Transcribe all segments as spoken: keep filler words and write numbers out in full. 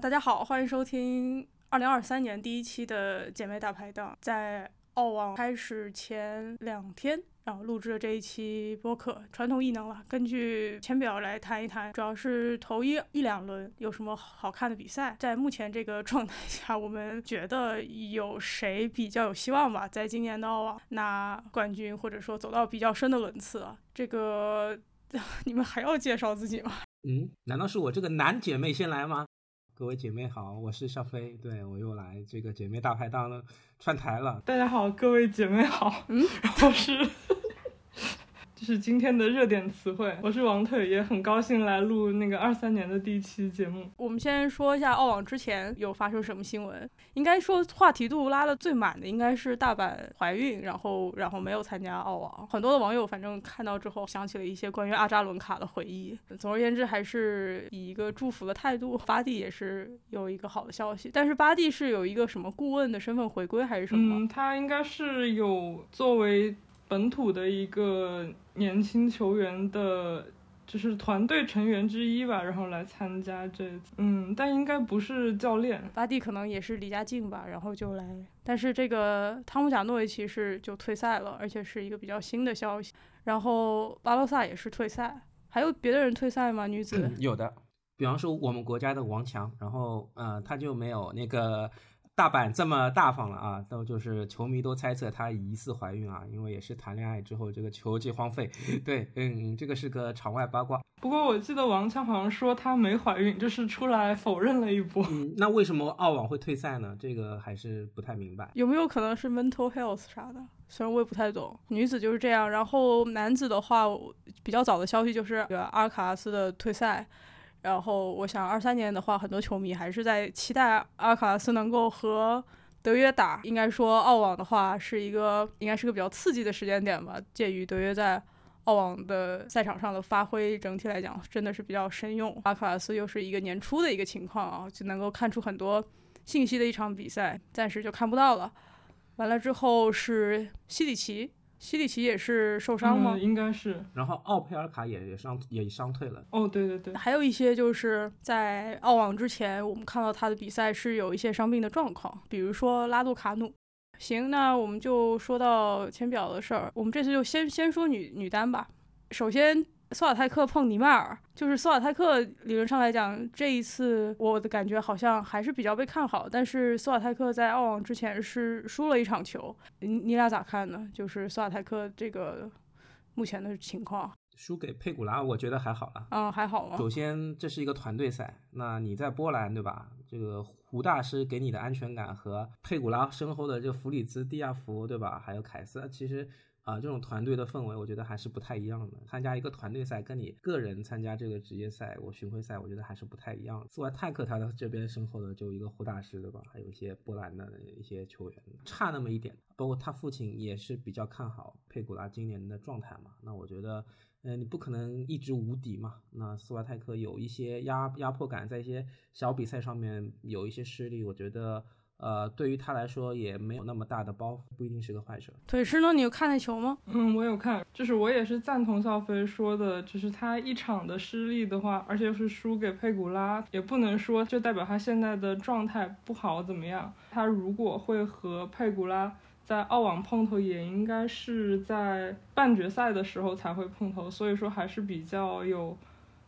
大家好，欢迎收听二零二三年第一期的姐妹大排档。在澳网开始前两天然后录制了这一期播客，传统异能了，根据浅表来谈一谈，主要是头一一两轮有什么好看的比赛，在目前这个状态下我们觉得有谁比较有希望吧，在今年的澳网拿冠军或者说走到比较深的轮次啊。这个你们还要介绍自己吗？嗯，难道是我这个男姐妹先来吗？各位姐妹好，我是小飞，对，我又来这个姐妹大排档了，串台了。大家好，各位姐妹好，嗯，我是，这是今天的热点词汇，我是王特，也很高兴来录那个二三年的第一期节目。我们先说一下澳网之前有发生什么新闻，应该说话题度拉的最满的应该是大阪怀孕，然后然后没有参加澳网。很多的网友反正看到之后想起了一些关于阿扎伦卡的回忆。总而言之，还是以一个祝福的态度。巴蒂也是有一个好的消息，但是巴蒂是有一个什么顾问的身份回归还是什么？嗯，他应该是有作为本土的一个年轻球员的就是团队成员之一吧，然后来参加这次，嗯，但应该不是教练。巴蒂可能也是离家近吧，然后就来。但是这个汤姆贾诺维奇是就退赛了，而且是一个比较新的消息。然后巴洛萨也是退赛，还有别的人退赛吗？女子、嗯、有的，比方说我们国家的王强，然后呃，他就没有那个大阪这么大方了啊，都就是球迷都猜测她疑似怀孕啊，因为也是谈恋爱之后这个球技荒废。对，嗯，这个是个场外八卦。不过我记得王强好像说她没怀孕，就是出来否认了一波。嗯，那为什么澳网会退赛呢？这个还是不太明白。有没有可能是 mental health 啥的？虽然我也不太懂。女子就是这样，然后男子的话，比较早的消息就是阿尔卡拉斯的退赛。然后我想二三年的话，很多球迷还是在期待阿尔卡拉斯能够和德约打。应该说澳网的话是一个应该是个比较刺激的时间点吧，介于德约在澳网的赛场上的发挥整体来讲真的是比较神勇，阿尔卡拉斯又是一个年初的一个情况啊，就能够看出很多信息的一场比赛暂时就看不到了。完了之后是西里奇，西里奇也是受伤吗？嗯、应该是。然后奥佩尔卡 也, 也, 伤, 也伤退了。哦，对对对。还有一些就是在澳网之前我们看到他的比赛是有一些伤病的状况，比如说拉杜卡努。行，那我们就说到浅表的事儿，我们这次就先先说女女单吧。首先苏瓦泰克碰尼迈尔，就是苏瓦泰克理论上来讲这一次我的感觉好像还是比较被看好，但是苏瓦泰克在澳网之前是输了一场球。 你, 你俩咋看呢？就是苏瓦泰克这个目前的情况。输给佩古拉我觉得还好了。嗯，还好吗？首先这是一个团队赛，那你在波兰对吧，这个胡大师给你的安全感和佩古拉身后的这弗里兹、蒂亚福对吧，还有凯斯，其实啊、呃，这种团队的氛围我觉得还是不太一样的。参加一个团队赛跟你个人参加这个职业赛我巡回赛我觉得还是不太一样的。斯瓦泰克他的这边身后的就一个胡大师对吧，还有一些波兰的一些球员差那么一点，包括他父亲也是比较看好佩古拉今年的状态嘛。那我觉得呃，你不可能一直无敌嘛，那斯瓦泰克有一些压压迫感，在一些小比赛上面有一些失利，我觉得呃，对于他来说也没有那么大的包袱，不一定是个坏事。腿师呢，你有看那球吗？嗯，我有看，就是我也是赞同小飞说的，就是他一场的失利的话，而且又是输给佩古拉，也不能说就代表他现在的状态不好怎么样。他如果会和佩古拉在澳网碰头，也应该是在半决赛的时候才会碰头，所以说还是比较有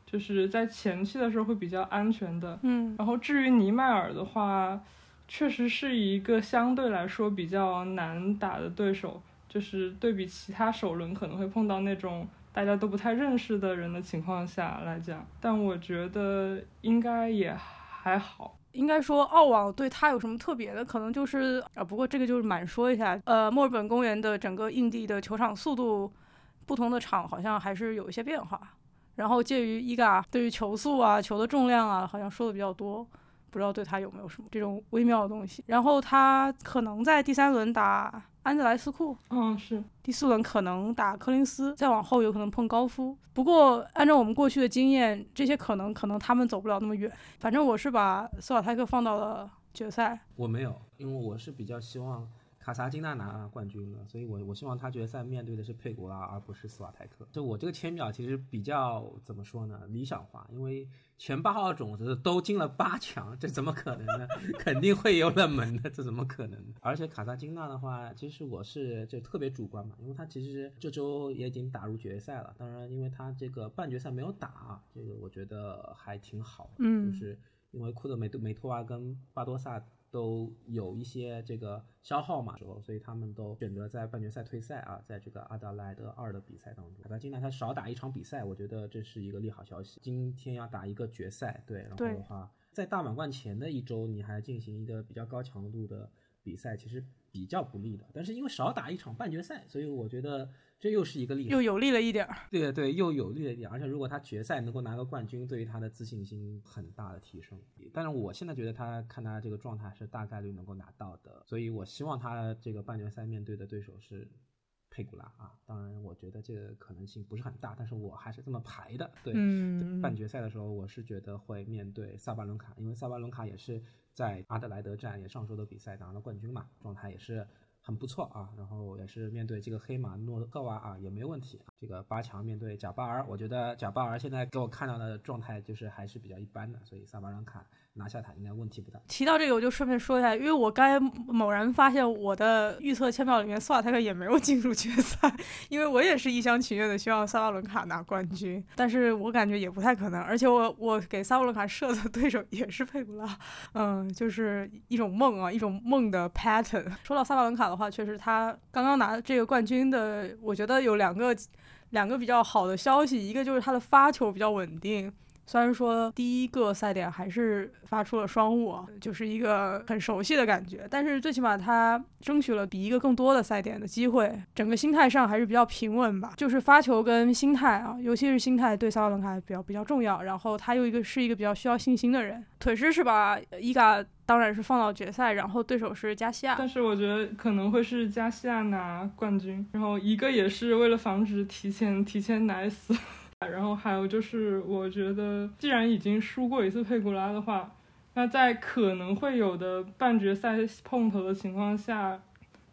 就是在前期的时候会比较安全的。嗯，然后至于尼迈尔的话，确实是一个相对来说比较难打的对手，就是对比其他首轮可能会碰到那种大家都不太认识的人的情况下来讲，但我觉得应该也还好。应该说澳网对他有什么特别的，可能就是啊，不过这个就是满说一下，呃，墨尔本公园的整个硬地的球场速度，不同的场好像还是有一些变化。然后介于伊嘎对于球速啊、球的重量啊，好像说的比较多。不知道对他有没有什么这种微妙的东西。然后他可能在第三轮打安德莱斯库，嗯，是第四轮可能打柯林斯，再往后有可能碰高夫。不过按照我们过去的经验，这些可能可能他们走不了那么远。反正我是把苏瓦泰克放到了决赛。我没有，因为我是比较希望卡萨金娜拿冠军了，所以我我希望他决赛面对的是佩古拉而不是斯瓦泰克。就我这个签表其实比较怎么说呢，理想化，因为前八号种子都进了八强，这怎么可能呢？肯定会有冷门的，这怎么可能呢？而且卡萨金娜的话其实我是就特别主观嘛，因为他其实这周也已经打入决赛了，当然因为他这个半决赛没有打，这个我觉得还挺好的，嗯，就是因为库德梅托娃跟巴多萨都有一些这个消耗嘛，所以他们都选择在半决赛退赛啊，在这个阿德莱德二的比赛当中，卡萨金娜他少打一场比赛，我觉得这是一个利好消息。今天要打一个决赛，对，然后的话，在大满贯前的一周你还进行一个比较高强度的比赛，其实比较不利的，但是因为少打一场半决赛，所以我觉得这又是一个利，又有利了一点，对对，又有利了一点。而且如果他决赛能够拿个冠军，对于他的自信心很大的提升。但是我现在觉得他看他这个状态是大概率能够拿到的，所以我希望他这个半决赛面对的对手是佩古拉啊，当然我觉得这个可能性不是很大，但是我还是这么排的。对，嗯，半决赛的时候我是觉得会面对萨巴伦卡，因为萨巴伦卡也是在阿德莱德站也上周的比赛拿了冠军嘛，状态也是很不错啊，然后也是面对这个黑马诺克娃啊也没问题啊。这个八强面对贾巴尔，我觉得贾巴尔现在给我看到的状态就是还是比较一般的，所以萨巴伦卡拿下他应该问题不大。提到这个我就顺便说一下，因为我刚才猛然发现我的预测签表里面斯瓦泰克也没有进入决赛，因为我也是一厢情愿的希望萨巴伦卡拿冠军，但是我感觉也不太可能，而且我我给萨巴伦卡设的对手也是佩古拉，嗯，就是一种梦啊，一种梦的 pattern。 说到萨巴伦卡的话，确实他刚刚拿这个冠军的，我觉得有两个两个比较好的消息，一个就是他的发球比较稳定，虽然说第一个赛点还是发出了双误，就是一个很熟悉的感觉，但是最起码他争取了比一个更多的赛点的机会，整个心态上还是比较平稳吧，就是发球跟心态啊，尤其是心态对萨巴伦卡比较比较重要，然后他又一个是一个比较需要信心的人。腿师是把伊嘎当然是放到决赛，然后对手是加西亚，但是我觉得可能会是加西亚拿冠军，然后一个也是为了防止提前提前奶死，然后还有就是我觉得既然已经输过一次佩古拉的话，那在可能会有的半决赛碰头的情况下，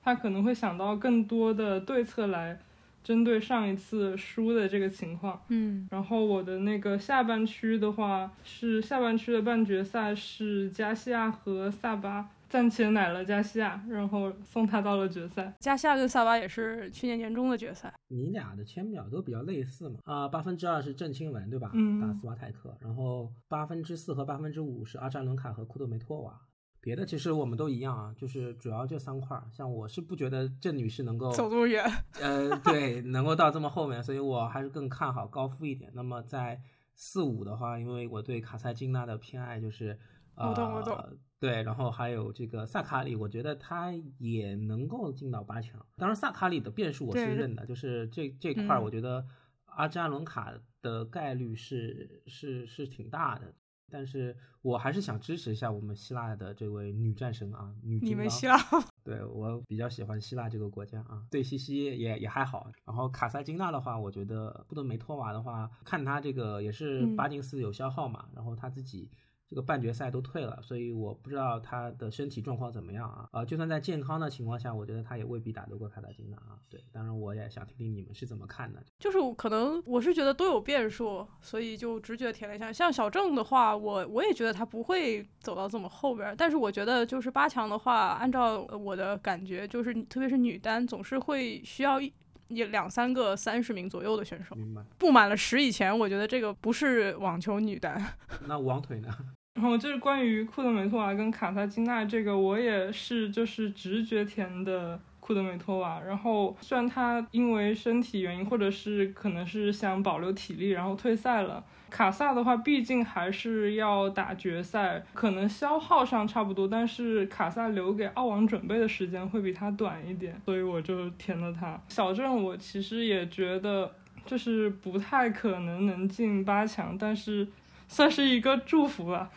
他可能会想到更多的对策来针对上一次输的这个情况。嗯，然后我的那个下半区的话是下半区的半决赛是加西亚和萨巴，暂且奶了加西亚，然后送他到了决赛。加西亚跟萨巴也是去年年中的决赛。你俩的签表都比较类似嘛，啊、呃，八分之二是郑钦文对吧？嗯，打斯瓦泰克，然后八分之四和八分之五是阿扎伦卡和库德梅托娃。别的其实我们都一样啊，就是主要这三块，像我是不觉得郑女士能够走这么远，呃，对，能够到这么后面，所以我还是更看好高夫一点。那么在四五的话，因为我对卡塞金娜的偏爱就是。我懂我懂、呃、对，然后还有这个萨卡里，我觉得他也能够进到八强，当然萨卡里的变数我是认的，就是这这块我觉得阿扎伦卡的概率是、嗯、是是挺大的，但是我还是想支持一下我们希腊的这位女战神啊，女你们希腊，对，我比较喜欢希腊这个国家啊，对西西也也还好。然后卡萨金娜的话，我觉得布德梅托娃的话，看他这个也是巴金斯有消耗嘛、嗯、然后他自己这个半决赛都退了，所以我不知道他的身体状况怎么样啊。呃，就算在健康的情况下，我觉得他也未必打得过卡萨金娜啊。对，当然我也想听听你们是怎么看的。就是可能我是觉得都有变数，所以就直觉填了一下。像小郑的话，我我也觉得他不会走到这么后边，但是我觉得就是八强的话，按照我的感觉，就是特别是女单总是会需要一。也两三个三十名左右的选手，布满了十以前，我觉得这个不是网球女单。那网腿呢？然后就是关于库德梅托娃跟卡萨金娜这个，我也是就是直觉填的库德梅托娃。然后虽然她因为身体原因，或者是可能是想保留体力，然后退赛了。卡萨的话，毕竟还是要打决赛，可能消耗上差不多，但是卡萨留给澳网准备的时间会比他短一点，所以我就填了他。小郑，我其实也觉得就是不太可能能进八强，但是算是一个祝福吧。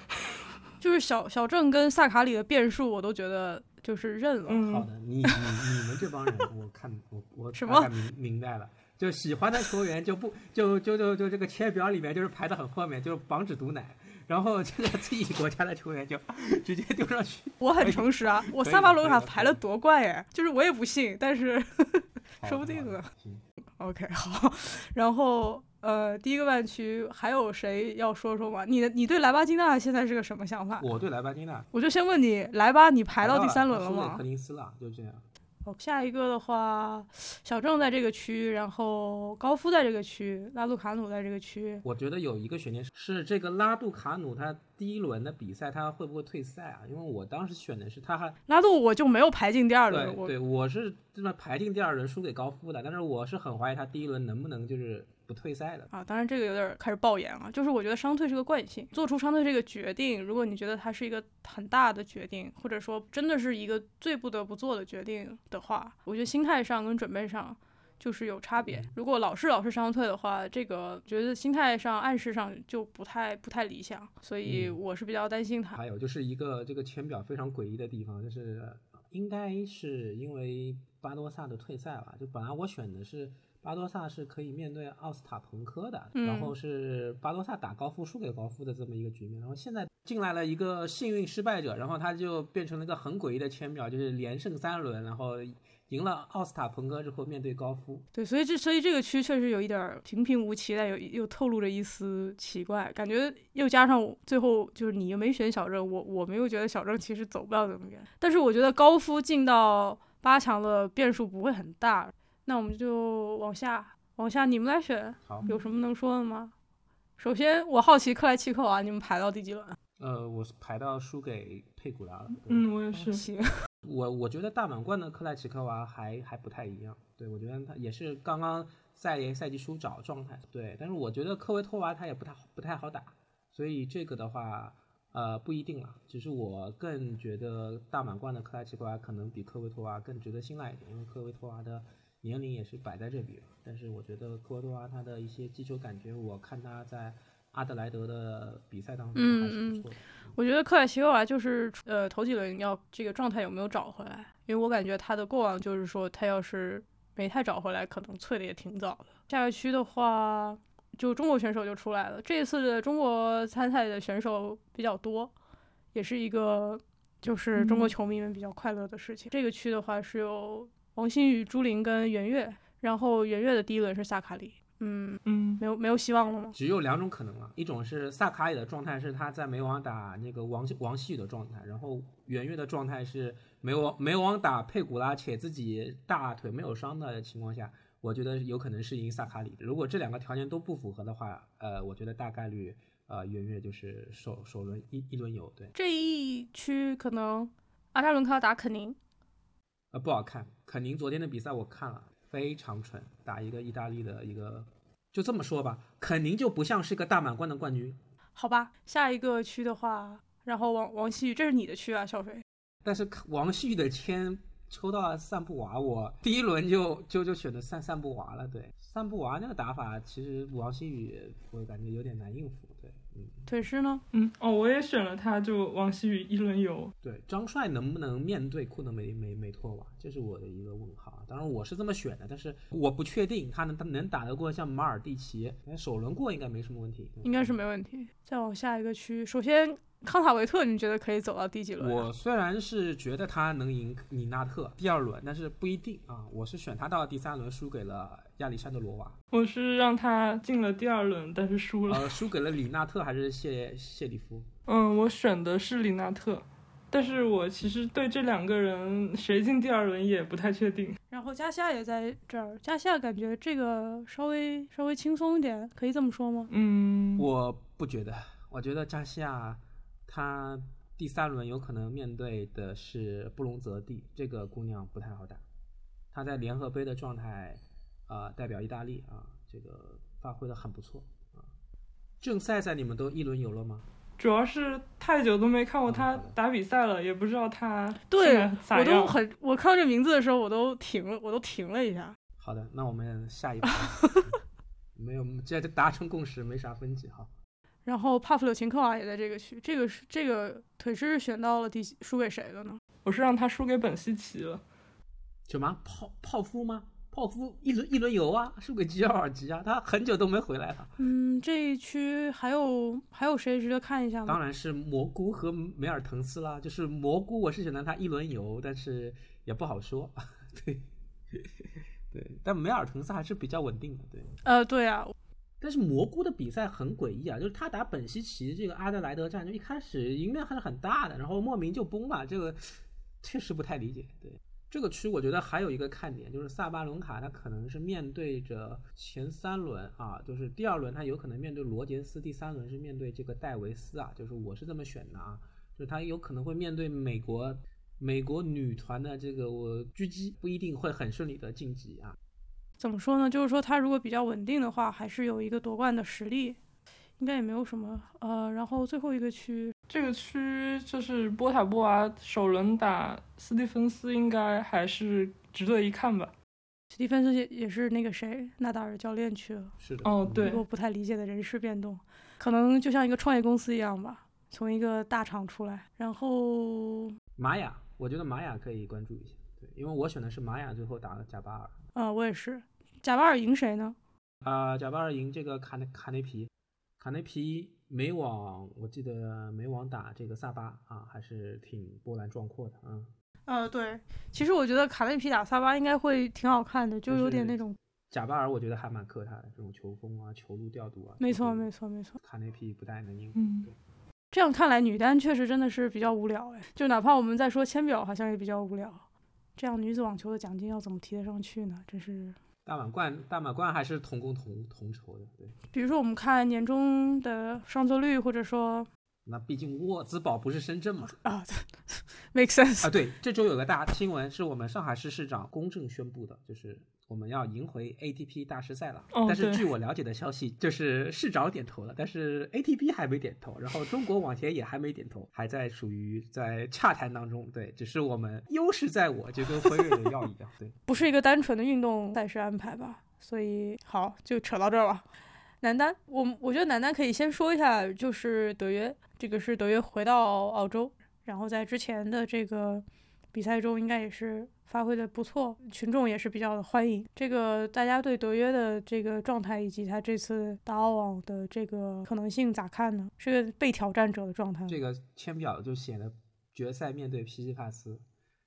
就是小小郑跟萨卡里的变数，我都觉得就是认了。嗯、好的，你你你们这帮人，我看我我大概明明白了。就喜欢的球员就不就就就就这个签表里面就是排得很后面，就是防止毒奶。然后这个自己国家的球员就直接丢上去。我很诚实啊，我萨巴罗卡排了夺冠哎，就是我也不信，但是说不定呢。OK， 好，然后呃，第一个半区还有谁要说说吗？你你对莱巴金纳现在是个什么想法？我对莱巴金纳，我就先问你，莱巴你排到第三轮了吗？柯林斯了，就这样。下一个的话，小郑在这个区，然后高夫在这个区，拉杜卡努在这个区。我觉得有一个悬念是这个拉杜卡努他第一轮的比赛他会不会退赛啊？因为我当时选的是他还拉杜，我就没有排进第二轮。对，我对我是这么排进第二轮输给高夫的，但是我是很怀疑他第一轮能不能就是不退赛的啊。当然这个有点开始爆言了，就是我觉得伤退是个惯性，做出伤退这个决定，如果你觉得它是一个很大的决定，或者说真的是一个最不得不做的决定的话，我觉得心态上跟准备上就是有差别。如果老是老是伤退的话，这个觉得心态上暗示上就不太不太理想，所以我是比较担心他、嗯、还有就是一个这个签表非常诡异的地方，就是应该是因为巴多萨的退赛吧，就本来我选的是巴多萨是可以面对奥斯塔彭科的、嗯、然后是巴多萨打高夫输给高夫的这么一个局面，然后现在进来了一个幸运失败者，然后他就变成了一个很诡异的签表，就是连胜三轮，然后赢了奥斯塔彭科之后面对高夫。对，所以这所以这个区确实有一点平平无奇，但有又透露着一丝奇怪，感觉又加上最后就是你又没选小郑，我我没有觉得小郑其实走不了这么远，但是我觉得高夫进到八强的变数不会很大。那我们就往下往下你们来选，有什么能说的吗？首先我好奇克莱奇克娃、啊、你们排到第几轮？呃，我排到输给佩古拉了。嗯，我也是。行，我我觉得大满贯的克莱奇克娃、啊、还还不太一样。对，我觉得他也是刚刚赛联赛季初找状态。对，但是我觉得科维托娃他也不太不太好打，所以这个的话呃不一定了，只是我更觉得大满贯的克莱奇克娃可能比科维托娃更值得信赖一点，因为科维托娃的年龄也是摆在这里，但是我觉得科维托娃他的一些基础感觉，我看他在阿德莱德的比赛当中还是不错的。嗯、我觉得克莱奇克娃就是呃头几轮要这个状态有没有找回来，因为我感觉他的过往就是说他要是没太找回来，可能退的也挺早的。下个区的话，就中国选手就出来了，这一次的中国参赛的选手比较多，也是一个就是中国球迷们比较快乐的事情。嗯、这个区的话是有王欣宇、朱琳跟袁悦，然后袁悦的第一轮是萨卡里。嗯嗯，没有没有希望了吗？只有两种可能了，一种是萨卡里的状态是他在美网打那个王王欣宇的状态，然后袁悦的状态是美网美网打佩古拉且自己大腿没有伤的情况下，我觉得有可能是赢萨卡里。如果这两个条件都不符合的话，呃，我觉得大概率呃袁悦就是首首轮一一轮游。对，这一区可能阿扎伦卡打肯宁。呃，不好看。肯宁昨天的比赛我看了，非常蠢，打一个意大利的一个，就这么说吧，肯宁就不像是个大满贯的冠军。好吧，下一个区的话，然后王王希宇，这是你的区啊，小水。但是王希宇的签抽到散布娃，我第一轮就就就选择散散布娃了。对，散布娃那个打法，其实王希宇我感觉有点难应付。对。嗯、腿师呢？嗯，哦，我也选了他，就王希宇一轮游。对，张帅能不能面对库德梅梅梅托娃，这是我的一个问号。当然我是这么选的，但是我不确定他能他能打得过像马尔蒂奇，首轮过应该没什么问题，应该是没问题。再往下一个区，首先康塔维特，你觉得可以走到第几轮、啊？我虽然是觉得他能赢尼纳特第二轮，但是不一定啊。我是选他到第三轮，输给了亚历山德罗娃。我是让他进了第二轮，但是输了。呃，输给了里纳特还是谢谢里夫？嗯，我选的是里纳特，但是我其实对这两个人谁进第二轮也不太确定。然后加西亚也在这儿，加西亚感觉这个稍微稍微轻松一点，可以这么说吗？嗯，我不觉得，我觉得加西亚。他第三轮有可能面对的是布隆泽蒂，这个姑娘不太好打，她在联合杯的状态、呃、代表意大利啊，这个发挥的很不错啊。正赛赛你们都一轮游了吗？主要是太久都没看过他打比赛了，嗯、也不知道他对我都很，我看到这名字的时候我都停了，我都停了一下。好的，那我们下一盘没有，这达成共识没啥分歧哈。然后帕夫柳琴科娃也在这个区，这个是这个腿师选到了第输给谁了呢？我是让他输给本西奇了。什么泡泡夫吗？泡芙一轮一轮游啊，输给吉尔吉啊，他很久都没回来了。嗯，这一区还有还有谁值得看一下吗？当然是蘑菇和梅尔滕斯啦，就是蘑菇我是觉得他一轮游，但是也不好说。对对，但梅尔滕斯还是比较稳定的。对，呃对啊，但是蘑菇的比赛很诡异啊，就是他打本西奇这个阿德莱德站，就一开始赢面还是很大的，然后莫名就崩了，这个确实不太理解。对，这个区我觉得还有一个看点，就是萨巴伦卡他可能是面对着前三轮啊，就是第二轮他有可能面对罗杰斯，第三轮是面对这个戴维斯啊，就是我是这么选的啊，就是他有可能会面对美国美国女团的这个我狙击，不一定会很顺利的晋级啊。怎么说呢，就是说他如果比较稳定的话，还是有一个夺冠的实力，应该也没有什么呃，然后最后一个区，这个区就是波塔波娃首轮打斯蒂芬斯，应该还是值得一看吧。斯蒂芬斯也也是那个谁纳达尔教练去了，是的，哦对，我不太理解的人事变动，可能就像一个创业公司一样吧，从一个大厂出来。然后玛雅，我觉得玛雅可以关注一下，对，因为我选的是玛雅，最后打了贾巴尔。啊、呃，我也是。贾巴尔赢谁呢？啊、呃，贾巴尔赢这个卡内卡内皮，卡内皮美网，我记得美网打这个萨巴啊，还是挺波澜壮阔的啊、嗯。呃，对，其实我觉得卡内皮打萨巴应该会挺好看的，就有点那种。贾巴尔我觉得还蛮克他的，这种球风啊、球路调度啊。没错，没错，没错。卡内皮不太能赢。嗯。对，这样看来，女单确实真的是比较无聊哎，就哪怕我们在说铅表，好像也比较无聊。这样女子网球的奖金要怎么提得上去呢？真是大满贯，大满贯还是同工同同酬的。对，比如说我们看年终的上座率，或者说，那毕竟沃兹堡不是深圳嘛。啊 ，make sense 啊。对，这周有个大新闻是我们上海市市长龚正宣布的，就是我们要迎回 A T P 大师赛了。哦、但是据我了解的消息，就是市长点头了，但是 A T P 还没点头，然后中国网协也还没点头，还在属于在洽谈当中。对，只是我们优势在我，就跟辉瑞的药一样。对，不是一个单纯的运动赛事安排吧？所以好，就扯到这儿吧。男单，我我觉得男单可以先说一下，就是德约，这个是德约回到澳洲，然后在之前的这个比赛中应该也是发挥的不错，群众也是比较的欢迎。这个大家对德约的这个状态以及他这次打澳网的这个可能性咋看呢？是个被挑战者的状态。这个签表就显得决赛面对西西帕斯，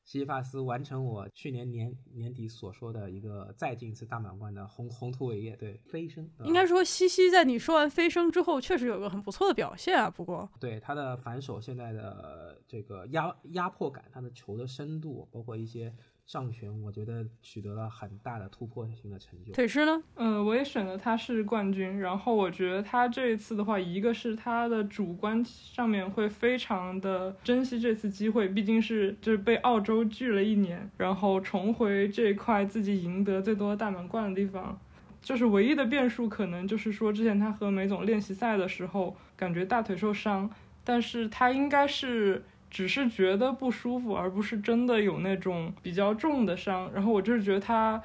西西帕斯完成我去年年年底所说的一个再进一次大满贯的宏宏图伟业。对，飞升。应该说西西在你说完飞升之后，确实有个很不错的表现啊。不过对他的反手现在的这个压压迫感，他的球的深度，包括一些上旋，我觉得取得了很大的突破性的成就。腿师呢？嗯、呃，我也选了他是冠军。然后我觉得他这一次的话，一个是他的主观上面会非常的珍惜这次机会，毕竟是就是被澳洲拒了一年，然后重回这块自己赢得最多大满贯的地方。就是唯一的变数可能就是说，之前他和梅总练习赛的时候感觉大腿受伤，但是他应该是只是觉得不舒服，而不是真的有那种比较重的伤。然后我就是觉得他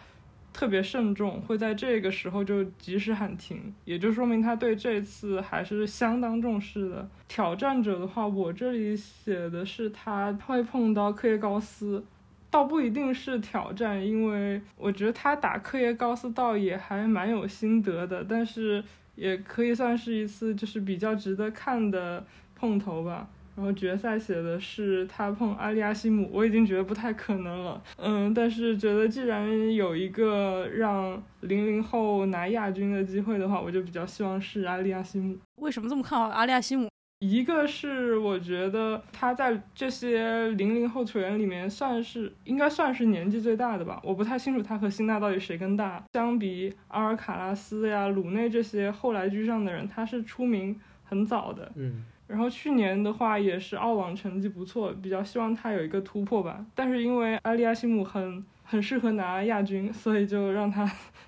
特别慎重，会在这个时候就及时喊停，也就说明他对这次还是相当重视的。挑战者的话，我这里写的是他会碰到克耶高斯，倒不一定是挑战，因为我觉得他打克耶高斯倒也还蛮有心得的，但是也可以算是一次就是比较值得看的碰头吧。然后决赛写的是他碰阿利亚西姆，我已经觉得不太可能了，嗯，但是觉得既然有一个让零零后拿亚军的机会的话，我就比较希望是阿利亚西姆。为什么这么看好阿利亚西姆？一个是我觉得他在这些零零后球员里面算是应该算是年纪最大的吧，我不太清楚他和辛纳到底谁更大。相比阿尔卡拉斯呀、鲁内这些后来居上的人，他是出名很早的，嗯。然后去年的话也是澳网成绩不错，比较希望他有一个突破吧，但是因为阿利亚西姆很很适合拿亚军，所以就让他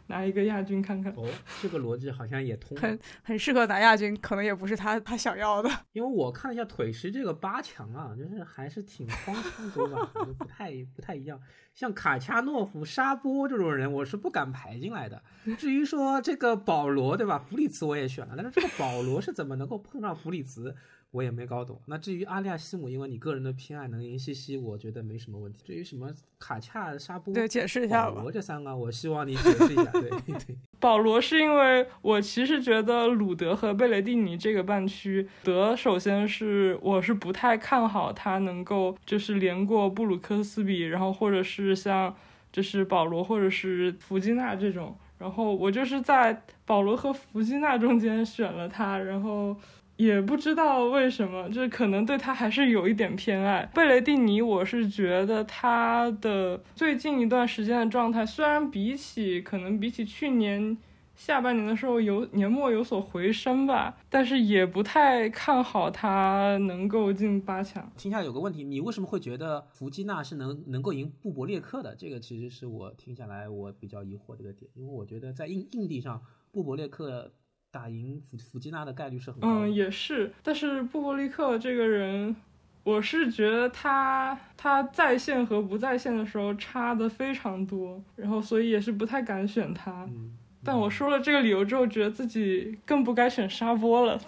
拿一个亚军看看。哦，这个逻辑好像也通了。很很适合拿亚军，可能也不是他他想要的。因为我看了一下腿石这个八强啊，就是还是挺荒腔走板，就不太不太一样。像卡恰诺夫、沙波这种人，我是不敢排进来的。至于说这个保罗，对吧？弗里茨我也选了，但是这个保罗是怎么能够碰上弗里茨？我也没搞懂。那至于阿利亚西姆，因为你个人的偏爱能赢西西，我觉得没什么问题。至于什么卡恰、沙布，对，解释一下吧。保罗这三个，我希望你解释一下。对对，保罗是因为我其实觉得鲁德和贝雷蒂尼这个半区，德首先是我是不太看好他能够就是连过布鲁克斯比，然后或者是像就是保罗或者是弗基纳这种。然后我就是在保罗和弗基纳中间选了他，然后也不知道为什么，就是可能对他还是有一点偏爱。贝雷蒂尼我是觉得他的最近一段时间的状态，虽然比起可能比起去年下半年的时候有年末有所回升吧，但是也不太看好他能够进八强。听下有个问题，你为什么会觉得弗基纳是能能够赢布伯列克的？这个其实是我听下来我比较疑惑这个点，因为我觉得在硬硬地上布伯列克打赢弗弗基纳的概率是很高的。嗯，也是，但是布伯列克这个人，我是觉得他他在线和不在线的时候差的非常多，然后所以也是不太敢选他。嗯，但我说了这个理由之后，觉得自己更不该选沙波了。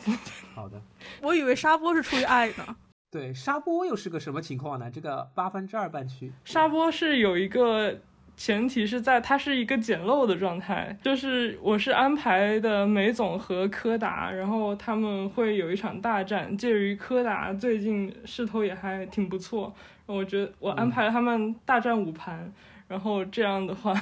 好的，我以为沙波是出于爱呢。对，沙波又是个什么情况呢？这个八分之二半区，沙波是有一个前提是在它是一个捡漏的状态，就是我是安排的梅总和柯达，然后他们会有一场大战。介于柯达最近势头也还挺不错，我觉得我安排了他们大战五盘，嗯、然后这样的话。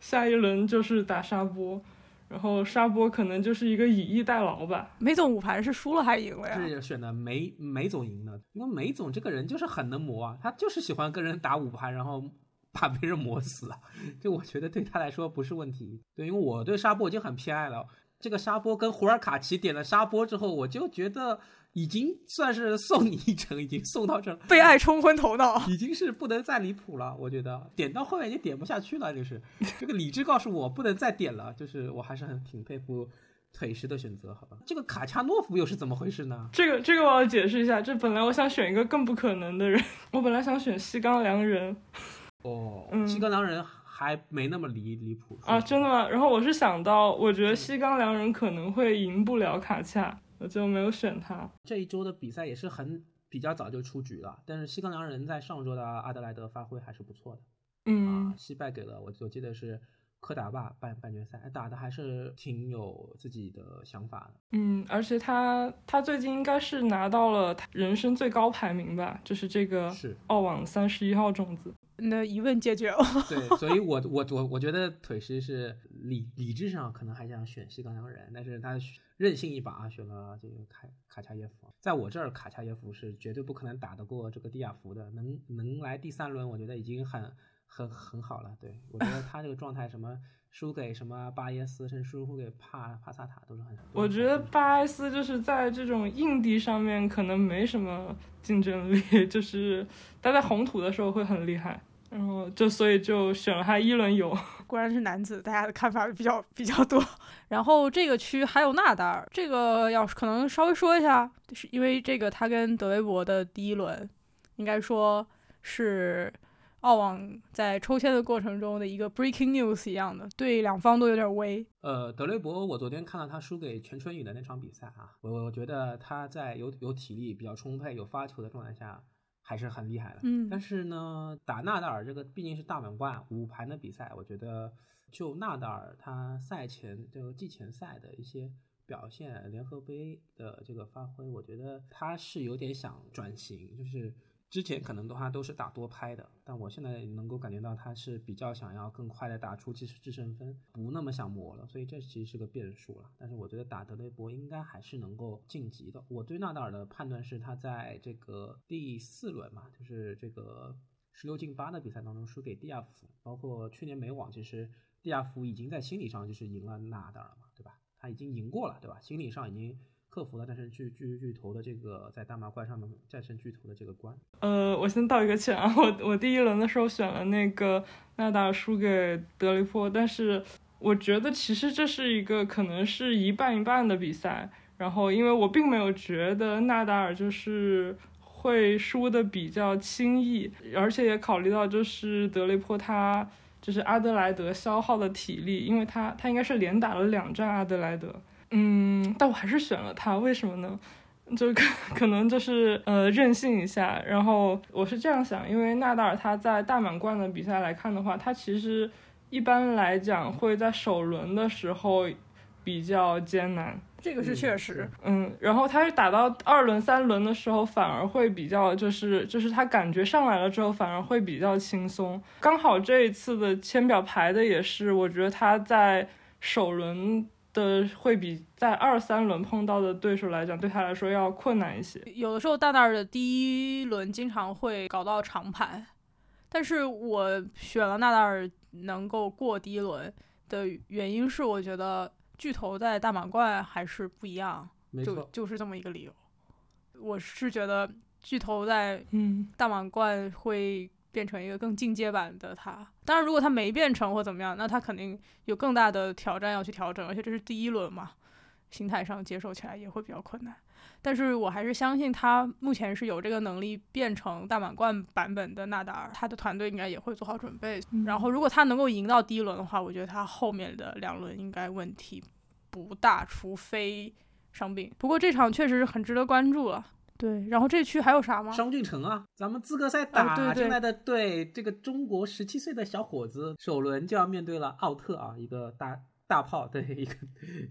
下一轮就是打沙波，然后沙波可能就是一个以逸待劳吧。梅总五盘是输了还赢了呀？是选的梅梅总赢了，因为梅总这个人就是很能磨啊，他就是喜欢跟人打五盘，然后把别人磨死啊。就我觉得对他来说不是问题。对，因为我对沙波已经很偏爱了。这个沙波跟胡尔卡奇点了沙波之后，我就觉得已经算是送你一程，已经送到这儿，被爱冲昏头脑，已经是不能再离谱了。我觉得点到后面也点不下去了，就是这个理智告诉我不能再点了。就是我还是很挺佩服腿石的选择。好吧，这个卡恰诺夫又是怎么回事呢？这个这个我要解释一下。这本来我想选一个更不可能的人，我本来想选西冈良人。哦，西冈良人还没那么离离谱啊？真的吗？然后我是想到，我觉得西冈良人可能会赢不了卡恰，我就没有选他。这一周的比赛也是很比较早就出局了，但是西冈良人在上周的阿德莱德发挥还是不错的。嗯，啊，惜败给了我我记得是科达吧，半半决赛打的还是挺有自己的想法的。嗯，而且他他最近应该是拿到了他人生最高排名吧，就是这个澳网三十一号种子。那疑问解决了。对，所以我我我我觉得腿石是理理智上可能还想选西冈良人，但是他任性一把，啊，选了这个卡卡恰耶夫。在我这儿，卡恰耶夫是绝对不可能打得过这个蒂亚福的，能能来第三轮，我觉得已经很很很好了。对，我觉得他这个状态，什么输给什么巴耶斯，甚至输给帕帕萨塔都是很。我觉得巴耶斯就是在这种硬地上面可能没什么竞争力，就是他在红土的时候会很厉害。然后就所以就选了他一轮游，果然是男子，大家的看法比较比较多。然后这个区还有纳达尔，这个要可能稍微说一下，就是因为这个他跟德维伯的第一轮，应该说是澳网在抽签的过程中的一个 breaking news 一样的，对两方都有点危。呃，德雷伯，我昨天看到他输给全春雨的那场比赛啊，我我觉得他在有有体力比较充沛、有发球的状态下。还是很厉害的，嗯，但是呢，打纳达尔这个毕竟是大满贯五盘的比赛，我觉得就纳达尔他赛前这个季前赛的一些表现，联合杯的这个发挥，我觉得他是有点想转型，就是之前可能的话都是打多拍的，但我现在能够感觉到他是比较想要更快的打出其实制胜分，不那么想磨了，所以这其实是个变数了。但是我觉得打德雷伯应该还是能够晋级的。我对纳达尔的判断是他在这个第四轮嘛，就是这个十六进八的比赛当中输给蒂亚福，包括去年美网其实蒂亚福已经在心理上就是赢了纳达尔嘛，对吧？他已经赢过了，对吧？心理上已经克服了战胜巨巨巨头的这个在大满贯上面战胜巨头的这个关。呃，我先道一个歉啊，我我第一轮的时候选了那个纳达尔输给德雷波，但是我觉得其实这是一个可能是一半一半的比赛，然后因为我并没有觉得纳达尔就是会输的比较轻易，而且也考虑到就是德雷波他就是阿德莱德消耗的体力，因为他他应该是连打了两站阿德莱德。嗯，但我还是选了他，为什么呢？就可能就是呃任性一下。然后我是这样想，因为纳达尔他在大满贯的比赛来看的话，他其实一般来讲会在首轮的时候比较艰难，这个是确实，嗯，然后他是打到二轮三轮的时候反而会比较就是就是他感觉上来了之后反而会比较轻松。刚好这一次的签表排的也是，我觉得他在首轮的会比在二三轮碰到的对手来讲对他来说要困难一些。有的时候纳达尔的第一轮经常会搞到长盘，但是我选了纳达尔能够过第一轮的原因是我觉得巨头在大满贯还是不一样，就就是这么一个理由。我是觉得巨头在大满贯会变成一个更进阶版的他，当然如果他没变成或怎么样，那他肯定有更大的挑战要去调整，而且这是第一轮嘛，心态上接受起来也会比较困难。但是我还是相信他目前是有这个能力变成大满贯版本的纳达尔，他的团队应该也会做好准备、嗯、然后如果他能够赢到第一轮的话，我觉得他后面的两轮应该问题不大，除非伤病。不过这场确实是很值得关注了。对，然后这区还有啥吗？商俊成啊，咱们资格赛打进来的、哦、对, 对, 对这个中国十七岁的小伙子首轮就要面对了奥特啊，一个大大炮，对，一个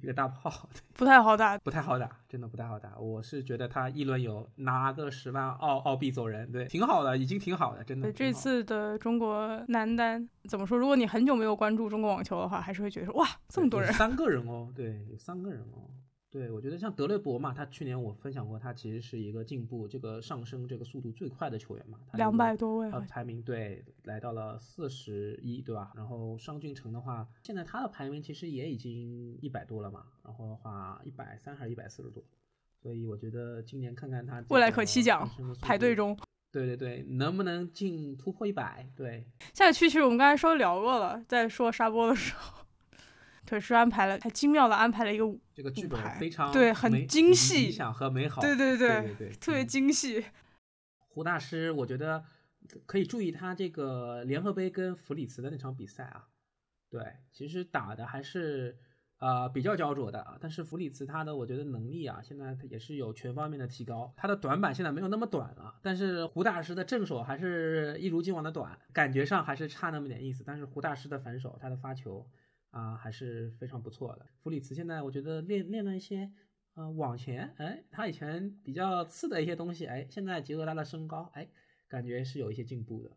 一个大炮，不太好打，不太好打，真的不太好打。我是觉得他一轮游拿个十万澳澳币走人，对，挺好的，已经挺好的，真的。这次的中国男单怎么说？如果你很久没有关注中国网球的话，还是会觉得说哇，这么多人，三个人哦，对，有三个人哦。对，我觉得像德雷伯嘛，他去年我分享过，他其实是一个进步这个上升这个速度最快的球员嘛，两百多位呃排名，对，来到了四十一，对吧？然后商俊成的话，现在他的排名其实也已经一百多了嘛，然后的话一百三还是一百四十多，所以我觉得今年看看他未来可期奖排队中，对对对，能不能进突破一百？对，下个区其实我们刚才稍微聊过了，在说沙波的时候。可是安排了，他精妙的安排了一个舞这个剧本非常对，很精细，理想和美好，对对 对, 对, 对, 对特别精细、嗯。胡大师，我觉得可以注意他这个联合杯跟弗里茨的那场比赛啊，对，其实打的还是呃比较焦灼的啊，但是弗里茨他的我觉得能力啊，现在也是有全方面的提高，他的短板现在没有那么短了、啊，但是胡大师的正手还是一如既往的短，感觉上还是差那么点意思，但是胡大师的反手，他的发球。啊，还是非常不错的。弗里茨现在我觉得练练了一些，呃，网前，哎，他以前比较次的一些东西，哎，现在结合他的身高，哎，感觉是有一些进步的。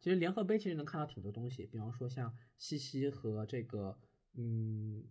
其实联合杯其实能看到挺多东西，比方说像西西和这个，嗯，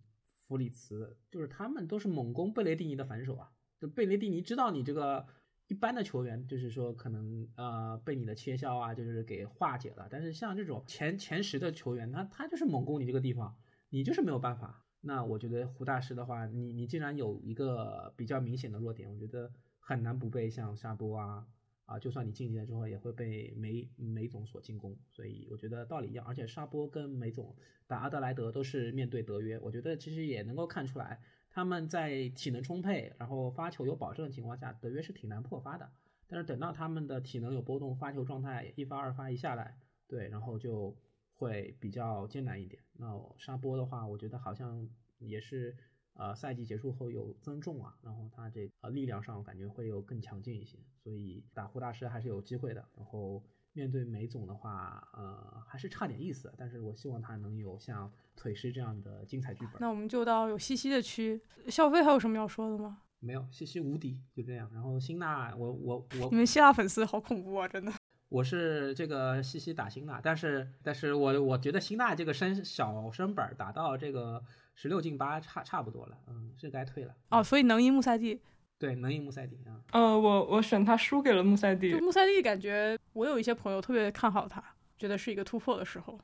弗里茨，就是他们都是猛攻贝雷蒂尼的反手啊，就贝雷蒂尼知道你这个。一般的球员就是说可能呃被你的切削啊就是给化解了，但是像这种前前十的球员，他他就是猛攻你这个地方，你就是没有办法。那我觉得胡大师的话，你你既然有一个比较明显的弱点，我觉得很难不被像沙波啊啊，就算你晋级了之后也会被梅梅总所进攻，所以我觉得道理一样。而且沙波跟梅总打阿德莱德都是面对德约，我觉得其实也能够看出来。他们在体能充沛然后发球有保证的情况下，德约是挺难破发的，但是等到他们的体能有波动，发球状态一发二发一下来，对，然后就会比较艰难一点。那沙波的话我觉得好像也是呃赛季结束后有增重啊，然后他这呃力量上感觉会有更强劲一些，所以打胡大师还是有机会的。然后面对梅总的话呃还是差点意思，但是我希望他能有像腿师这样的精彩剧本。那我们就到有西西的区，笑飞还有什么要说的吗？没有，西西无敌就这样。然后辛纳，我我我你们希腊粉丝好恐怖啊，真的。我是这个西西打辛纳，但是但是我我觉得辛纳这个身小身板打到这个十六进八差差不多了，嗯，是该退了。哦，所以能赢穆塞蒂。对，能赢穆塞蒂啊！呃，我我选他输给了穆塞蒂。穆塞蒂感觉我有一些朋友特别看好他，觉得是一个突破的时候。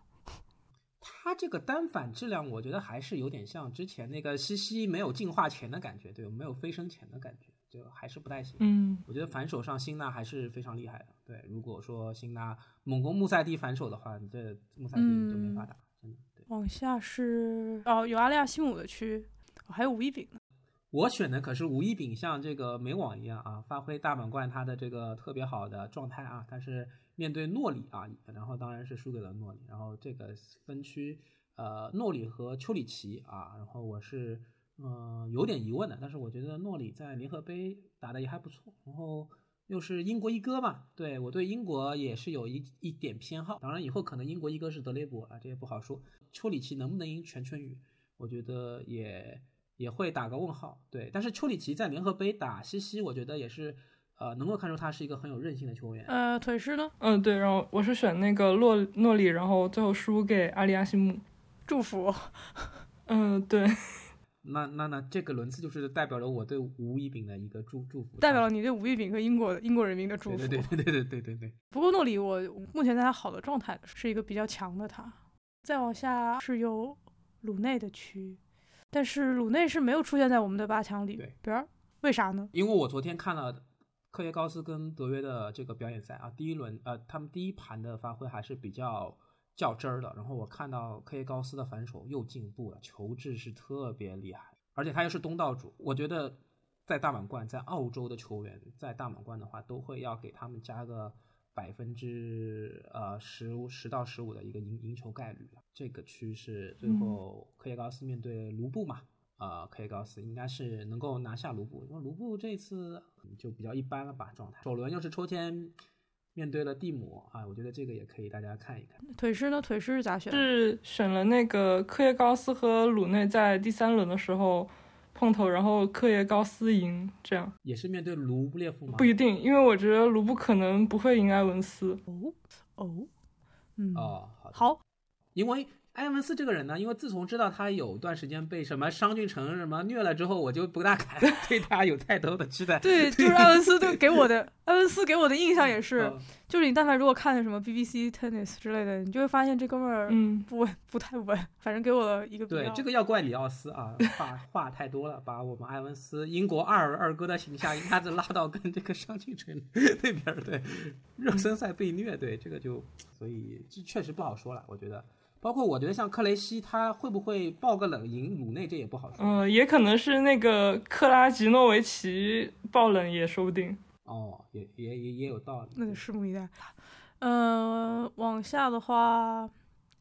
他这个单反质量，我觉得还是有点像之前那个西西没有进化前的感觉，对，没有飞升前的感觉，就还是不太行。嗯，我觉得反手上辛纳还是非常厉害的。对，如果说辛纳猛攻穆塞蒂反手的话，你这穆塞蒂就没法打，真的。对，往下是哦，有阿利亚西姆的区，哦、还有吴一丙呢。我选的可是吴一丙，像这个美网一样啊，发挥大满贯他的这个特别好的状态啊。但是面对诺里啊，然后当然是输给了诺里。然后这个分区，呃，诺里和丘里奇啊，然后我是呃有点疑问的，但是我觉得诺里在联合杯打的也还不错，然后又是英国一哥嘛，对，我对英国也是有一一点偏好，当然以后可能英国一哥是德雷伯啊，这也不好说。丘里奇能不能赢全春雨，我觉得也也会打个问号，对，但是丘里奇在联合杯打西西，我觉得也是呃能够看出他是一个很有韧性的球员。呃腿师呢，嗯对，然后我是选那个洛诺里，然后最后输给阿里亚西姆，祝福。嗯对。那那那这个轮次就是代表了我对吴一丙的一个祝祝福，代表了你对吴一丙和英国英国人民的祝福。对对对对对对对。不过诺里，我目前在他好的状态是一个比较强的他。再往下是由鲁内的区，但是鲁内是没有出现在我们的八强里边，为啥呢？因为我昨天看了克耶高斯跟德约的这个表演赛啊，第一轮呃他们第一盘的发挥还是比较。较真儿的，然后我看到 K 高斯的反手又进步了，球质是特别厉害，而且他又是东道主，我觉得在大满贯在澳洲的球员在大满贯的话都会要给他们加个百分之呃十十到十五的一个赢赢球概率，这个区是最后 K 高斯面对卢布嘛，呃 K 高斯应该是能够拿下卢布，因为卢布这次就比较一般了吧状态，首轮又是抽签面对了蒂姆啊，我觉得这个也可以大家看一看。腿师呢？腿师是咋选？是选了那个克耶高斯和鲁内在第三轮的时候碰头，然后克耶高斯赢，这样也是面对卢布列夫吗？不一定，因为我觉得卢布可能不会赢埃文斯。哦哦，嗯哦好，好，因为埃文斯这个人呢，因为自从知道他有段时间被什么商俊成什么虐了之后，我就不大敢对他有太多的期待。对，就是埃文斯对给我的埃文斯给我的印象也是、嗯，就是你但凡如果看什么 B B C Tennis 之类的，你就会发现这哥们儿嗯不稳不太稳，反正给我的一个对这个要怪里奥斯啊，话话太多了，把我们埃文斯英国二二哥的形象一下子拉到跟这个商俊成那边，对热身赛被虐，对这个就所以这确实不好说了，我觉得。包括我觉得像克雷西他会不会爆个冷赢鲁内，这也不好说。嗯，也可能是那个克拉吉诺维奇爆冷也说不定。哦，也也也也有道理。那就拭目以待。嗯、呃，往下的话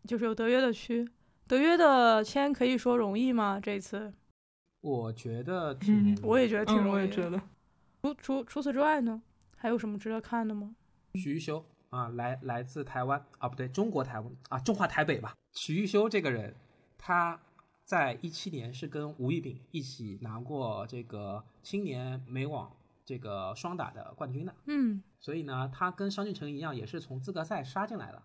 就是有德约的区，德约的签可以说容易吗？这次？我觉得挺、嗯，我也觉得挺容易、嗯，我也觉得。除除除此之外呢，还有什么值得看的吗？许昱修。啊，来来自台湾啊，不对，中国台湾啊，中华台北吧。许昱修这个人，他在一七年是跟吴一丙一起拿过这个青年美网这个双打的冠军的。嗯，所以呢，他跟商俊成一样，也是从资格赛杀进来的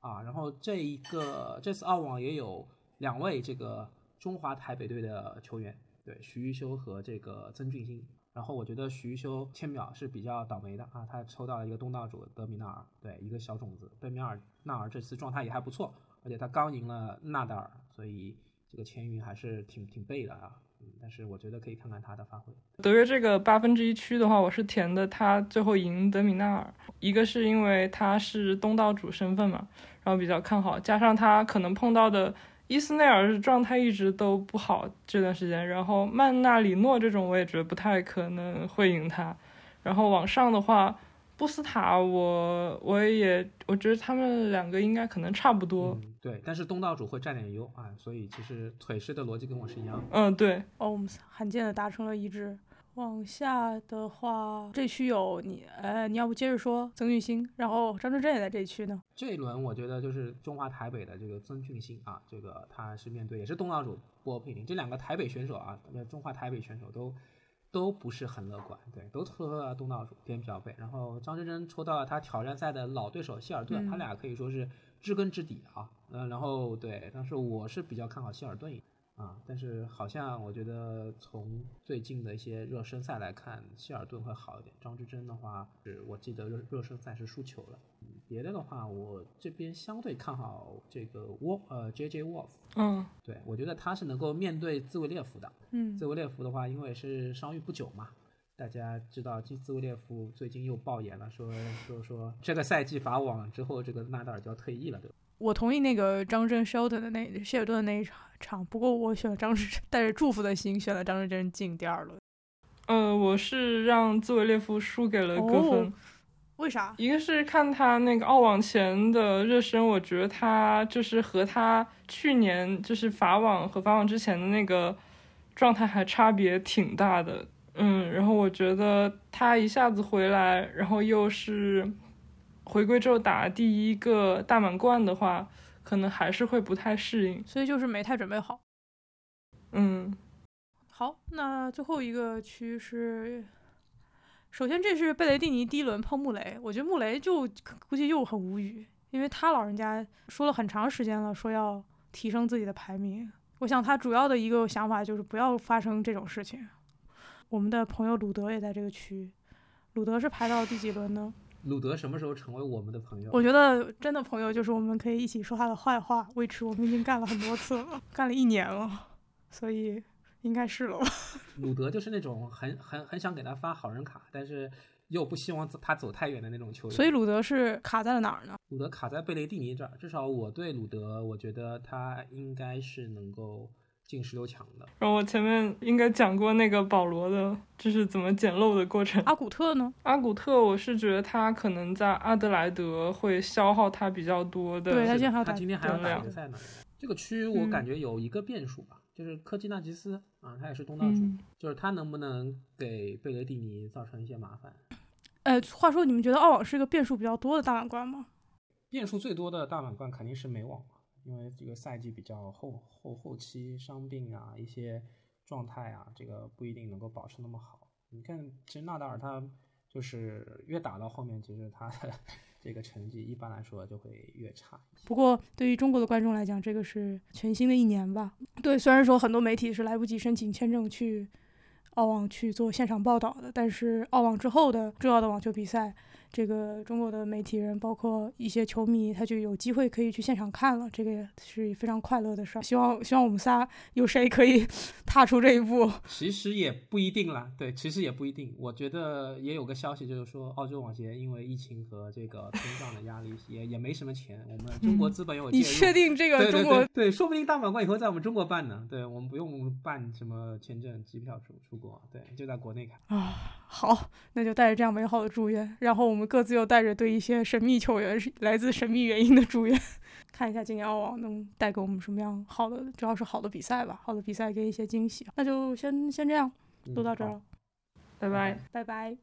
啊。然后这一个这次澳网也有两位这个中华台北队的球员，对，许昱修和这个曾俊欣。然后我觉得许昱修千秒是比较倒霉的啊，他抽到了一个东道主德米纳尔，对一个小种子，德米纳尔纳尔这次状态也还不错，而且他刚赢了纳达尔，所以这个签运还是挺挺背的啊、嗯。但是我觉得可以看看他的发挥。德约这个八分之一区的话，我是填的他最后赢德米纳尔，一个是因为他是东道主身份嘛，然后比较看好，加上他可能碰到的。伊斯内尔状态一直都不好这段时间，然后曼纳里诺这种我也觉得不太可能会赢他，然后往上的话布斯塔我我也我觉得他们两个应该可能差不多、嗯、对，但是东道主会占点优啊，所以其实腿师的逻辑跟我是一样的。嗯对哦，我们罕见的达成了一致。往下的话这区有你呃，你要不接着说曾俊欣，然后张镇镇也在这一区呢。这一轮我觉得就是中华台北的这个曾俊欣啊，这个他是面对也是东道主波佩林，这两个台北选手啊，中华台北选手都都不是很乐观，对，都抽到了东道主点比较背，然后张镇镇抽到了他挑战赛的老对手希尔顿、嗯、他俩可以说是知根知底啊、呃、然后对，但是我是比较看好希尔顿赢啊，但是好像我觉得从最近的一些热身赛来看，希尔顿会好一点。张志珍的话，是我记得热热身赛是输球了。别的的话，我这边相对看好这个沃呃 J J Wolf。嗯，对，我觉得他是能够面对兹维列夫的。嗯，兹维列夫的话，因为是伤愈不久嘛，大家知道兹维列夫最近又爆言了，说说说这个赛季法网之后，这个纳达尔就要退役了，对吧？我同意那个张镇希尔顿的那希尔顿那一场，不过我选了张镇，带着祝福的心选了张镇镇进第二轮。呃，我是让兹维列夫输给了格芬、哦，为啥？一个是看他那个澳网前的热身，我觉得他就是和他去年就是法网和法网之前的那个状态还差别挺大的。嗯，然后我觉得他一下子回来，然后又是回归之后打第一个大满贯的话，可能还是会不太适应，所以就是没太准备好。嗯，好，那最后一个区是，首先这是贝雷蒂尼第一轮碰穆雷，我觉得穆雷就估计又很无语，因为他老人家说了很长时间了，说要提升自己的排名，我想他主要的一个想法就是不要发生这种事情。我们的朋友鲁德也在这个区，鲁德是排到第几轮呢？鲁德什么时候成为我们的朋友？我觉得真的朋友就是我们可以一起说他的坏话，为此我们已经干了很多次了，干了一年了，所以应该是了。鲁德就是那种很很很想给他发好人卡，但是又不希望他走太远的那种球员。所以鲁德是卡在了哪儿呢？鲁德卡在贝雷蒂尼这儿，至少我对鲁德，我觉得他应该是能够进十六强的。然后我前面应该讲过那个保罗的，就是怎么捡漏的过程。阿古特呢？阿古特，我是觉得他可能在阿德莱德会消耗他比较多的。对，他今天还要打，他今天还要打决赛呢。这个区我感觉有一个变数吧，嗯、就是科基纳吉斯啊，他也是东道主、嗯，就是他能不能给贝雷蒂尼造成一些麻烦？呃，话说你们觉得澳网是一个变数比较多的大满贯吗？变数最多的大满贯肯定是美网。因为这个赛季比较后后后期伤病啊，一些状态啊，这个不一定能够保持那么好。你看，其实纳达尔他就是越打到后面，其实他的这个成绩一般来说就会越差。不过对于中国的观众来讲，这个是全新的一年吧？对，虽然说很多媒体是来不及申请签证去澳网去做现场报道的，但是澳网之后的重要的网球比赛，这个中国的媒体人包括一些球迷他就有机会可以去现场看了，这个也是非常快乐的事。希望希望我们仨有谁可以踏出这一步。其实也不一定啦，对，其实也不一定。我觉得也有个消息就是说，澳洲网协因为疫情和这个通胀的压力也也没什么钱，我们中国资本有介入、嗯、你确定这个中国？ 对, 对, 对, 对，说不定大满贯以后在我们中国办呢。对，我们不用办什么签证机票出出国，对，就在国内看啊。好，那就带着这样美好的祝愿，然后我们各自又带着对一些神秘球员来自神秘原因的祝愿，看一下今年澳网能带给我们什么样好的，主要是好的比赛吧，好的比赛给一些惊喜。那就先先这样，都到这儿了、嗯，拜拜，拜拜。